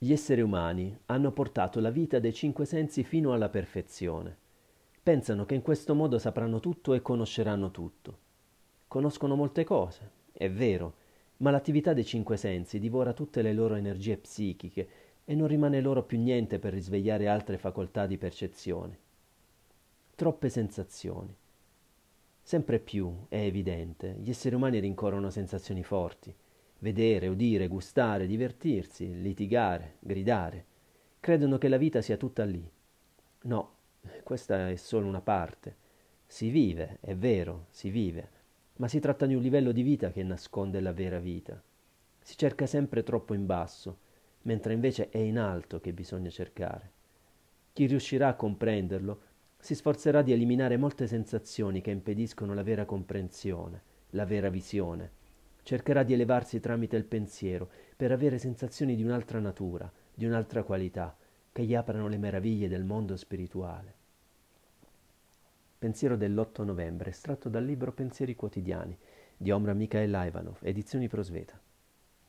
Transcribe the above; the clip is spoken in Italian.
Gli esseri umani hanno portato la vita dei cinque sensi fino alla perfezione. Pensano che in questo modo sapranno tutto e conosceranno tutto. Conoscono molte cose, è vero, ma l'attività dei cinque sensi divora tutte le loro energie psichiche e non rimane loro più niente per risvegliare altre facoltà di percezione. Troppe sensazioni. Sempre più, è evidente, gli esseri umani rincorrono sensazioni forti. Vedere, udire, gustare, divertirsi, litigare, gridare. Credono che la vita sia tutta lì. No, questa è solo una parte. Si vive, è vero, si vive, ma si tratta di un livello di vita che nasconde la vera vita. Si cerca sempre troppo in basso, mentre invece è in alto che bisogna cercare. Chi riuscirà a comprenderlo si sforzerà di eliminare molte sensazioni che impediscono la vera comprensione, la vera visione. Cercherà di elevarsi tramite il pensiero per avere sensazioni di un'altra natura, di un'altra qualità, che gli aprano le meraviglie del mondo spirituale. Pensiero dell'8 novembre, estratto dal libro Pensieri Quotidiani di Omraam Mikhaël Aïvanhov, edizioni Prosveta.